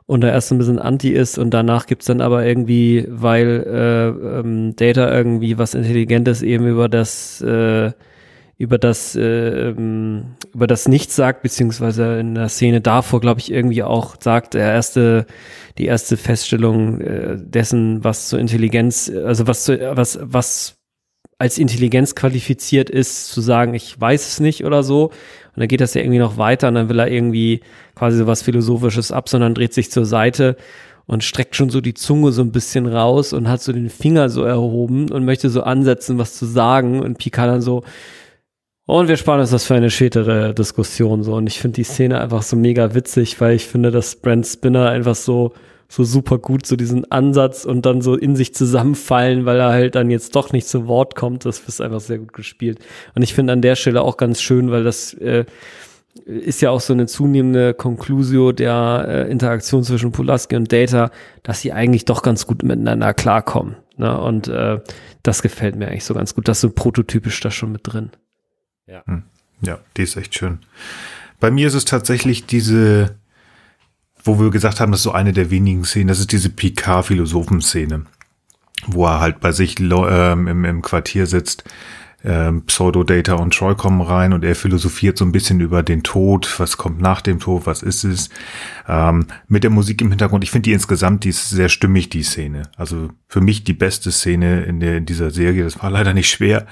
und da erst so ein bisschen anti ist, und danach gibt's dann aber irgendwie, weil äh, ähm, Data irgendwie was Intelligentes eben über das äh, über das äh, über das Nichts sagt, beziehungsweise in der Szene davor, glaube ich, irgendwie auch sagt, der erste die erste Feststellung äh, dessen, was zur Intelligenz, also was zu, was was als Intelligenz qualifiziert ist, zu sagen, ich weiß es nicht oder so. Und dann geht das ja irgendwie noch weiter, und dann will er irgendwie quasi so was Philosophisches ab, sondern dreht sich zur Seite und streckt schon so die Zunge so ein bisschen raus und hat so den Finger so erhoben und möchte so ansetzen, was zu sagen. Und Picard dann so, und wir sparen uns das für eine spätere Diskussion. So. Und ich finde die Szene einfach so mega witzig, weil ich finde, dass Brent Spiner einfach so, so super gut so diesen Ansatz und dann so in sich zusammenfallen, weil er halt dann jetzt doch nicht zu Wort kommt. Das ist einfach sehr gut gespielt. Und ich finde an der Stelle auch ganz schön, weil das äh, ist ja auch so eine zunehmende Conclusio der äh, Interaktion zwischen Pulaski und Data, dass sie eigentlich doch ganz gut miteinander klarkommen. Ne? Und äh, das gefällt mir eigentlich so ganz gut. Das ist so prototypisch da schon mit drin. Ja. Ja, die ist echt schön. Bei mir ist es tatsächlich diese, wo wir gesagt haben, das ist so eine der wenigen Szenen, das ist diese Picard-Philosophen-Szene, wo er halt bei sich ähm, im, im Quartier sitzt. Pseudo-Data und Troy kommen rein und er philosophiert so ein bisschen über den Tod, was kommt nach dem Tod, was ist es, ähm, mit der Musik im Hintergrund. Ich finde die insgesamt, die ist sehr stimmig, die Szene. Also für mich die beste Szene in, der, in dieser Serie, das war leider nicht schwer,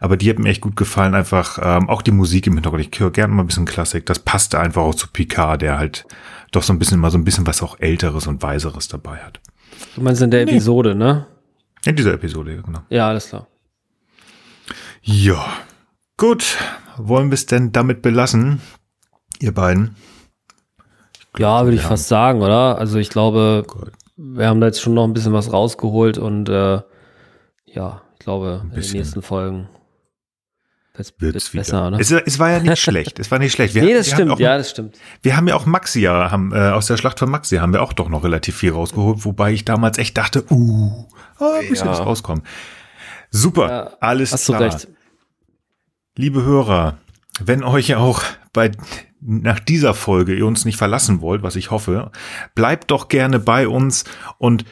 aber die hat mir echt gut gefallen, einfach ähm, auch die Musik im Hintergrund. Ich höre gerne mal ein bisschen Klassik, das passte einfach auch zu Picard, der halt doch so ein bisschen mal so ein bisschen was auch Älteres und Weiseres dabei hat. Du meinst in der nee. Episode, ne? In dieser Episode, genau. Ja, alles klar. Ja, gut. Wollen wir es denn damit belassen, ihr beiden? Glaub, ja, würde ich haben. fast sagen, oder? Also ich glaube, gut. Wir haben da jetzt schon noch ein bisschen was rausgeholt und äh, ja, ich glaube, in den nächsten Folgen wird es besser, oder? Es, es war ja nicht schlecht, es war nicht schlecht. Wir nee, das haben, stimmt, auch, ja, das stimmt. Wir haben ja auch Maxia, haben, äh, aus der Schlacht von Maxia haben wir auch doch noch relativ viel rausgeholt, wobei ich damals echt dachte, uh, oh, ein bisschen was rauskommen. Super, ja, alles hast klar. Du recht. Liebe Hörer, wenn euch auch bei nach dieser Folge ihr uns nicht verlassen wollt, was ich hoffe, bleibt doch gerne bei uns und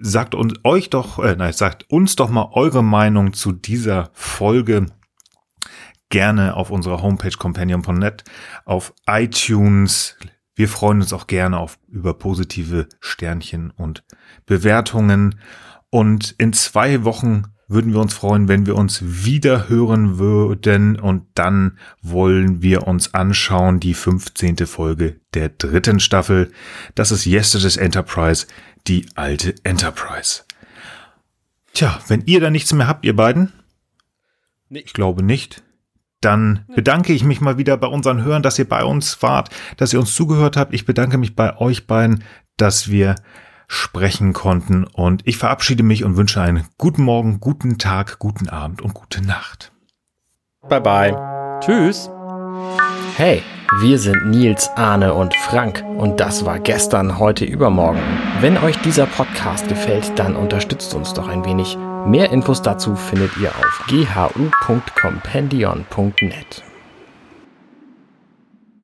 sagt uns euch doch, äh, nein, sagt uns doch mal eure Meinung zu dieser Folge gerne auf unserer Homepage compendion punkt net, auf iTunes. Wir freuen uns auch gerne auf über positive Sternchen und Bewertungen und in zwei Wochen würden wir uns freuen, wenn wir uns wieder hören würden und dann wollen wir uns anschauen die fünfzehnte Folge der dritten Staffel. Das ist Yesterday's Enterprise, die alte Enterprise. Tja, wenn ihr da nichts mehr habt, ihr beiden, nee. Ich glaube nicht, dann bedanke ich mich mal wieder bei unseren Hörern, dass ihr bei uns wart, dass ihr uns zugehört habt. Ich bedanke mich bei euch beiden, dass wir sprechen konnten und ich verabschiede mich und wünsche einen guten Morgen, guten Tag, guten Abend und gute Nacht. Bye bye. Tschüss. Hey, wir sind Nils, Arne und Frank und das war gestern, heute, übermorgen. Wenn euch dieser Podcast gefällt, dann unterstützt uns doch ein wenig. Mehr Infos dazu findet ihr auf g h u punkt compendion punkt net.